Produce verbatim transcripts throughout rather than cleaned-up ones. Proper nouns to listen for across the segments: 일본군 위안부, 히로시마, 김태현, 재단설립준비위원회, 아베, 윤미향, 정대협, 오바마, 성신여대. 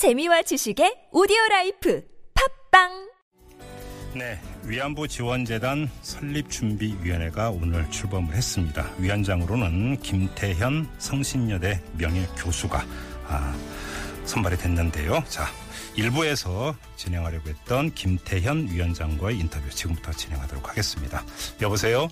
재미와 지식의 오디오라이프 팝빵. 네, 위안부 지원재단 설립준비위원회가 오늘 출범을 했습니다. 위원장으로는 김태현 성신여대 명예교수가 아, 선발이 됐는데요. 자, 일 부에서 진행하려고 했던 김태현 위원장과의 인터뷰 지금부터 진행하도록 하겠습니다. 여보세요?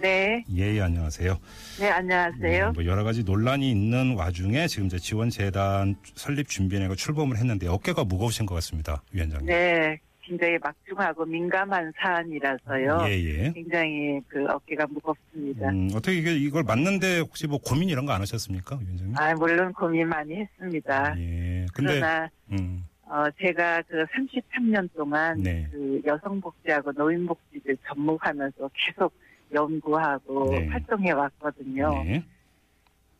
네. 예, 안녕하세요. 네, 안녕하세요. 음, 뭐 여러 가지 논란이 있는 와중에 지금 이제 지원재단 설립준비위원회가 출범을 했는데 어깨가 무거우신 것 같습니다, 위원장님. 네. 굉장히 막중하고 민감한 사안이라서요. 예, 예. 굉장히 그 어깨가 무겁습니다. 음, 어떻게 이걸 맞는데 혹시 뭐 고민 이런 거 안 하셨습니까, 위원장님? 아, 물론 고민 많이 했습니다. 예. 근데, 그러나 음. 어, 제가 그 삼십삼 년 동안 네. 그 여성복지하고 노인복지를 접목하면서 계속 연구하고 네. 활동해 왔거든요. 네.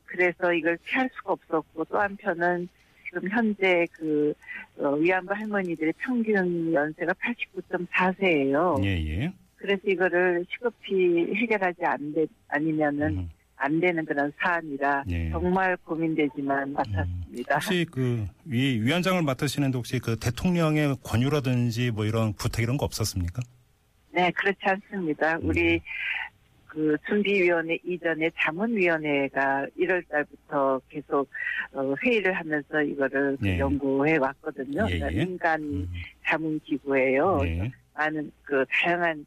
그래서 이걸 피할 수가 없었고 또 한편은 지금 현재 그 위안부 할머니들의 평균 연세가 팔십구 점 사 세예요. 예예. 그래서 이거를 시급히 해결하지 안 되, 아니면은 음. 안 되는 그런 사안이라 예. 정말 고민되지만 맡았습니다. 음. 혹시 그 위, 위원장을 맡으시는데 혹시 그 대통령의 권유라든지 뭐 이런 부탁 이런 거 없었습니까? 네, 그렇지 않습니다. 음. 우리 그 준비위원회 이전에 자문위원회가 일월 달부터 계속 회의를 하면서 이거를 예. 연구해 왔거든요. 예. 그러니까 민간 음. 자문기구예요. 예. 많은 그 다양한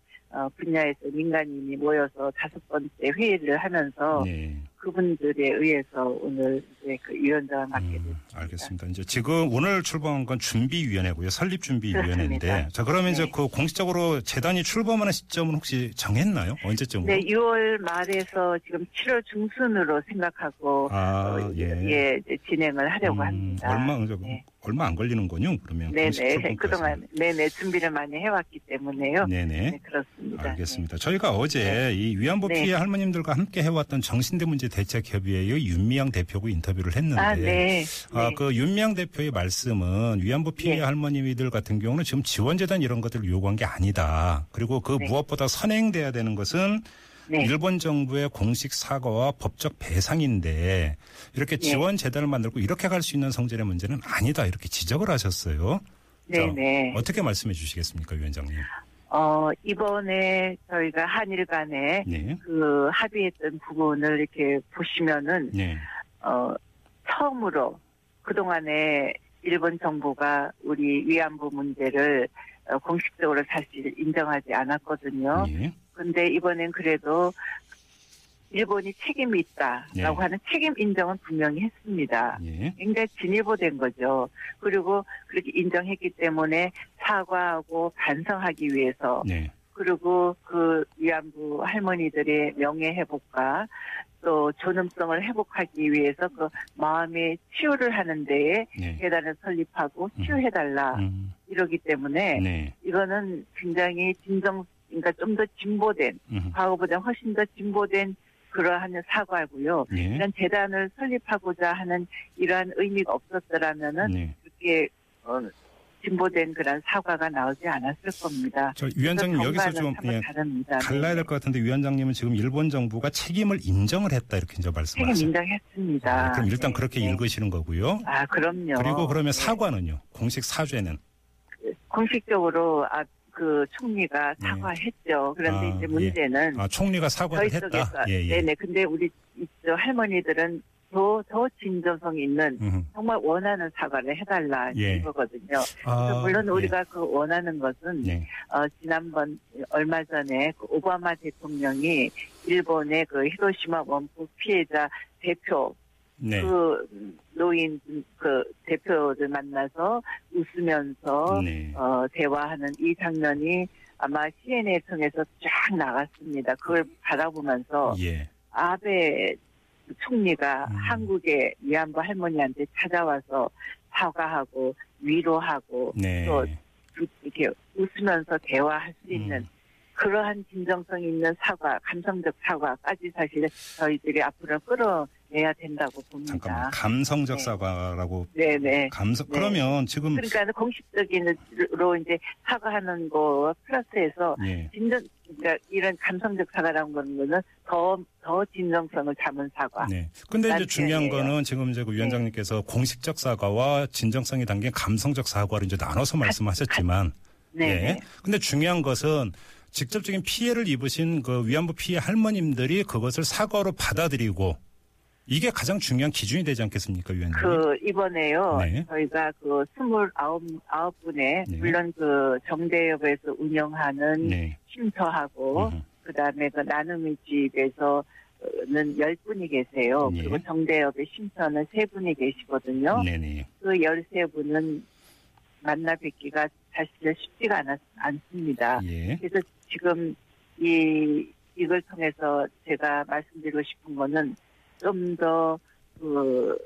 분야에서 민간인이 모여서 다섯 번째 회의를 하면서 예. 그분들에 의해서 오늘 이제 그 위원장을 맡게 됐습니다. 음, 알겠습니다. 이제 지금 오늘 출범한 건 준비위원회고요. 설립준비위원회인데. 그렇습니다. 자, 그러면 네. 이제 그 공식적으로 재단이 출범하는 시점은 혹시 정했나요? 언제쯤으로? 네, 유월 말에서 지금 칠월 중순으로 생각하고 아, 어, 예. 예, 이제 진행을 하려고 음, 합니다. 얼마 네. 얼마 안 걸리는군요. 그러면 네네. 그동안 네네 준비를 많이 해왔기 때문에요. 네네. 네, 그렇습니다. 알겠습니다. 네. 저희가 어제 네. 이 위안부 피해 네. 할머님들과 함께 해왔던 정신대 문제 대책협의회의 윤미향 대표하고 인터뷰를 했는데 아, 네. 아, 네. 그 윤미향 대표의 말씀은 위안부 피해 네. 할머니들 같은 경우는 지금 지원재단 이런 것들을 요구한 게 아니다. 그리고 그 네. 무엇보다 선행돼야 되는 것은 네. 일본 정부의 공식 사과와 법적 배상인데 이렇게 네. 지원재단을 만들고 이렇게 갈 수 있는 성질의 문제는 아니다. 이렇게 지적을 하셨어요. 네, 네. 어떻게 말씀해 주시겠습니까, 위원장님? 어, 이번에 저희가 한일 간에 네. 그 합의했던 부분을 이렇게 보시면은, 네. 어, 처음으로 그동안에 일본 정부가 우리 위안부 문제를 어, 공식적으로 사실 인정하지 않았거든요. 네. 근데 이번엔 그래도 일본이 책임이 있다라고 네. 하는 책임 인정은 분명히 했습니다. 네. 굉장히 진일보된 거죠. 그리고 그렇게 인정했기 때문에 사과하고 반성하기 위해서 네. 그리고 그 위안부 할머니들의 명예 회복과 또 존엄성을 회복하기 위해서 그 마음의 치유를 하는 데에 네. 재단을 설립하고 치유해달라 음. 이러기 때문에 네. 이거는 굉장히 진정 그러니까 좀 더 진보된 음. 과거보다 훨씬 더 진보된 그러한 사과고요. 네. 이런 재단을 설립하고자 하는 이러한 의미가 없었더라면은 네. 그렇게 어, 진보된 그런 사과가 나오지 않았을 겁니다. 저 위원장님 여기서 좀 예, 갈라야 될 것 같은데 위원장님은 지금 일본 정부가 책임을 인정을 했다 이렇게 이제 말씀하셨어요. 책임 인정했습니다. 아, 그럼 일단 네. 그렇게 네. 읽으시는 거고요. 아 그럼요. 그리고 그러면 네. 사과는요? 공식 사죄는? 공식적으로 아. 그 총리가 사과했죠. 그런데 아, 이제 문제는 예. 아, 총리가 사과를 했다. 예, 예. 네네. 근데 우리 있죠 할머니들은 더, 더 진정성 있는 음. 정말 원하는 사과를 해달라 예. 이거거든요. 아, 물론 우리가 예. 그 원하는 것은 예. 어, 지난번 얼마 전에 그 오바마 대통령이 일본의 그 히로시마 원폭 피해자 대표 네. 그 노인 그 대표를 만나서 웃으면서 네. 어, 대화하는 이 장면이 아마 씨엔엔을 통해서 쫙 나갔습니다. 그걸 바라보면서 예. 아베 총리가 음. 한국의 위안부 할머니한테 찾아와서 사과하고 위로하고 네. 또 이렇게 웃으면서 대화할 수 있는 음. 그러한 진정성 있는 사과, 감성적 사과까지 사실 저희들이 앞으로 끌어 내야 된다고 봅니다. 잠깐만, 감성적 네. 사과라고. 네네. 네. 감성. 네. 그러면 지금 그러니까 공식적인로 이제 사과하는 거 플러스해서 네. 진정 그러니까 이런 감성적 사과라는 거는 더 더 진정성을 담은 사과. 네. 근데 이제 중요한 거는 해요. 지금 이제 그 위원장님께서 네. 공식적 사과와 진정성이 담긴 감성적 사과를 이제 나눠서 말씀하셨지만. 가, 네. 네. 근데 중요한 것은 직접적인 피해를 입으신 그 위안부 피해 할머님들이 그것을 사과로 받아들이고 이게 가장 중요한 기준이 되지 않겠습니까, 위원장님? 그 이번에요. 네. 저희가 그 스물아홉 분에 네. 물론 그 정대협에서 운영하는 네. 쉼터하고 으흠. 그다음에 그 나눔의 집에서는 열 분이 계세요. 네. 그리고 정대협의 쉼터는 세 분이 계시거든요. 네네. 그 열세 분은 만나 뵙기가 사실 쉽지가 않았, 않습니다. 예. 그래서 지금 이, 이걸 통해서 제가 말씀드리고 싶은 거는 좀 더, 그,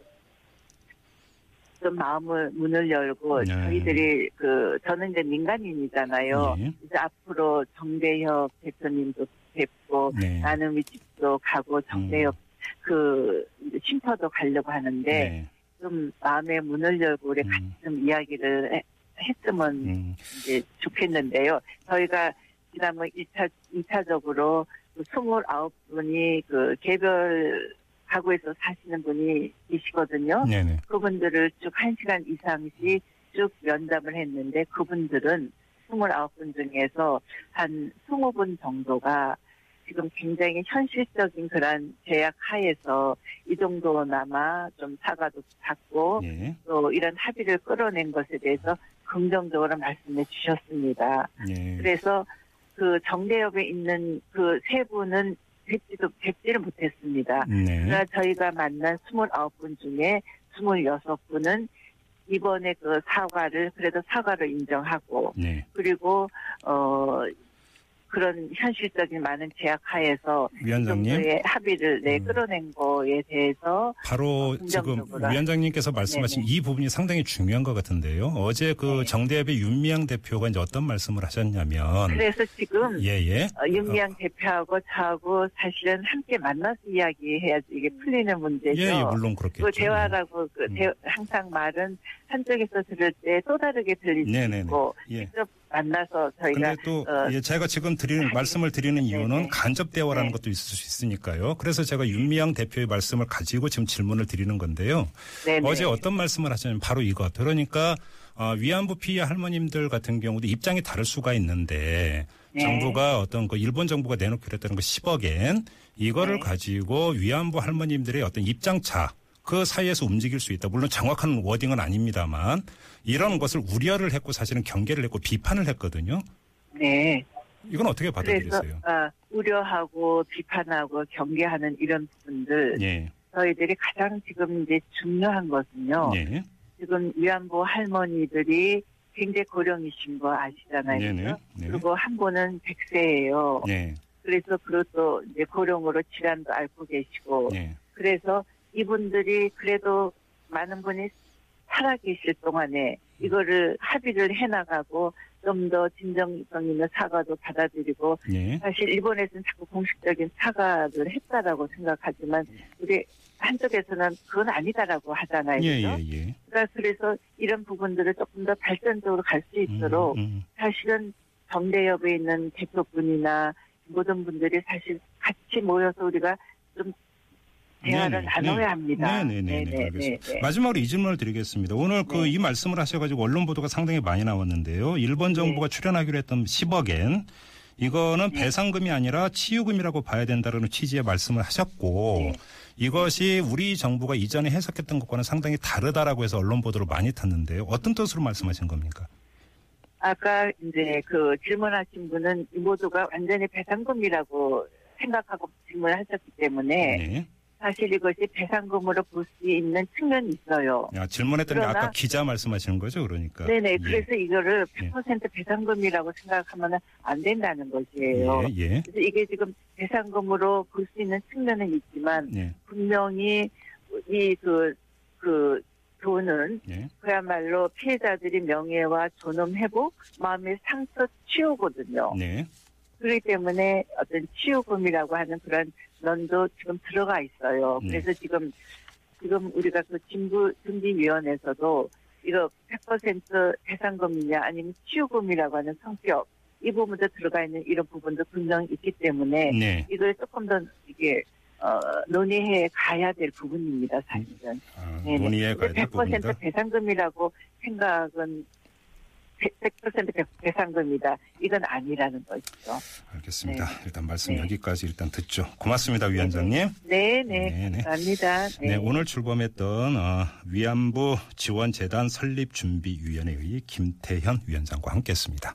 좀 마음을, 문을 열고 네. 저희들이 그, 저는 이제 민간인이잖아요. 예. 그래서 앞으로 정대협 대표님도 뵙고, 네. 나눔의 집도 가고, 정대협 음. 그, 쉼터도 가려고 하는데, 네. 좀 마음의 문을 열고 우리 같이 좀 이야기를 해, 했으면 음. 이제 좋겠는데요. 저희가 지난번 일 차, 이 차적으로 스물아홉 분이 그 개별 가구에서 사시는 분이 계시거든요. 네네. 그분들을 쭉 한 시간 이상씩 쭉 면담을 했는데 그분들은 스물아홉 분 중에서 한 이십 분 정도가 지금 굉장히 현실적인 그런 제약 하에서 이 정도나마 좀 사과도 받고 예. 또 이런 합의를 끌어낸 것에 대해서 긍정적으로 말씀해 주셨습니다. 예. 그래서 그 정대협에 있는 그 세 분은 뵙지도, 뵙지를 못했습니다. 네. 그러나 저희가 만난 스물아홉 분 중에 스물여섯 분은 이번에 그 사과를 그래도 사과로 인정하고 네. 그리고 어 그런 현실적인 많은 제약 하에서 위원장님 합의를 네, 끌어낸 거에 대해서 바로 지금 위원장님께서 말씀하신 네네. 이 부분이 상당히 중요한 것 같은데요. 어제 그 네. 정대협의 윤미향 대표가 이제 어떤 말씀을 하셨냐면 그래서 지금 예예 어, 윤미향 어. 대표하고 저하고 사실은 함께 만나서 이야기해야지 이게 풀리는 문제죠. 예예 예, 물론 그렇겠죠. 그 대화라고 그 음. 대, 항상 말은 한쪽에서 들을 때 또 다르게 들리고 네네네. 예. 직접 만나서 저희가 근데 또 어, 예, 제가 지금 드리는 말씀을 드리는 이유는 네네. 간접 대화라는 네네. 것도 있을 수 있으니까요. 그래서 제가 윤미향 대표의 말씀을 가지고 지금 질문을 드리는 건데요. 네네. 어제 어떤 말씀을 하셨냐면 바로 이것. 그러니까 어, 위안부 피해 할머님들 같은 경우도 입장이 다를 수가 있는데 네. 정부가 어떤 그 일본 정부가 내놓기로 했다는 그 십억엔 이거를 네. 가지고 위안부 할머님들의 어떤 입장차 그 사이에서 움직일 수 있다. 물론 정확한 워딩은 아닙니다만 이런 것을 우려를 했고 사실은 경계를 했고 비판을 했거든요. 네. 이건 어떻게 받아들이세요? 아, 우려하고 비판하고 경계하는 이런 부분들 예. 저희들이 가장 지금 이제 중요한 것은요. 예. 지금 위안부 할머니들이 굉장히 고령이신 거 아시잖아요. 네네. 네. 그리고 한 분은 백 세예요. 네. 그래서 그것도 이제 고령으로 질환도 앓고 계시고 네. 그래서 이분들이 그래도 많은 분이 살아계실 동안에 이거를 합의를 해나가고 좀 더 진정성 있는 사과도 받아들이고 네. 사실 일본에서는 자꾸 공식적인 사과를 했다라고 생각하지만 우리 한쪽에서는 그건 아니다라고 하잖아요. 예, 예, 예. 그러니까 그래서 이런 부분들을 조금 더 발전적으로 갈 수 있도록 음, 음. 사실은 정대협에 있는 대표분이나 모든 분들이 사실 같이 모여서 우리가 좀 대화를 나눠야 합니다. 네네네. 네네, 알겠습니다. 네네. 마지막으로 이 질문을 드리겠습니다. 오늘 그 이 말씀을 하셔가지고 언론 보도가 상당히 많이 나왔는데요. 일본 정부가 네. 출연하기로 했던 십억엔 이거는 네. 배상금이 아니라 치유금이라고 봐야 된다라는 취지의 말씀을 하셨고 네. 이것이 우리 정부가 이전에 해석했던 것과는 상당히 다르다라고 해서 언론 보도로 많이 탔는데요. 어떤 뜻으로 말씀하신 겁니까? 아까 이제 그 질문하신 분은 이 보도가 완전히 배상금이라고 생각하고 질문하셨기 때문에 네. 사실 이것이 배상금으로 볼 수 있는 측면이 있어요. 아, 질문했던 게 아까 기자 말씀하시는 거죠? 그러니까. 네네. 예. 그래서 이거를 백 퍼센트 배상금이라고 생각하면 안 된다는 것이에요. 예, 예. 그래서 이게 지금 배상금으로 볼 수 있는 측면은 있지만 예. 분명히 이 그, 그 돈은 예. 그야말로 피해자들이 명예와 존엄 회복, 마음의 상처 치유거든요. 네. 그렇기 때문에 어떤 치유금이라고 하는 그런 논도 지금 들어가 있어요. 그래서 네. 지금 지금 우리가 그 진부 준비위원회에서도 이거 백 퍼센트 해상금이냐 아니면 치유금이라고 하는 성격 이 부분도 들어가 있는 이런 부분도 분명히 있기 때문에 네. 이걸 조금 더 이게 어, 논의해 가야 될 부분입니다, 사실은. 아, 논의해 가야 될 부분이다. 백 퍼센트 배상금이라고 생각은 백 퍼센트 배상금이다. 이건 아니라는 것이죠. 알겠습니다. 네. 일단 말씀 네. 여기까지 일단 듣죠. 고맙습니다, 위원장님. 네네. 네네. 감사합니다. 네. 네, 오늘 출범했던 어, 위안부 지원재단 설립준비위원회의 김태현 위원장과 함께했습니다.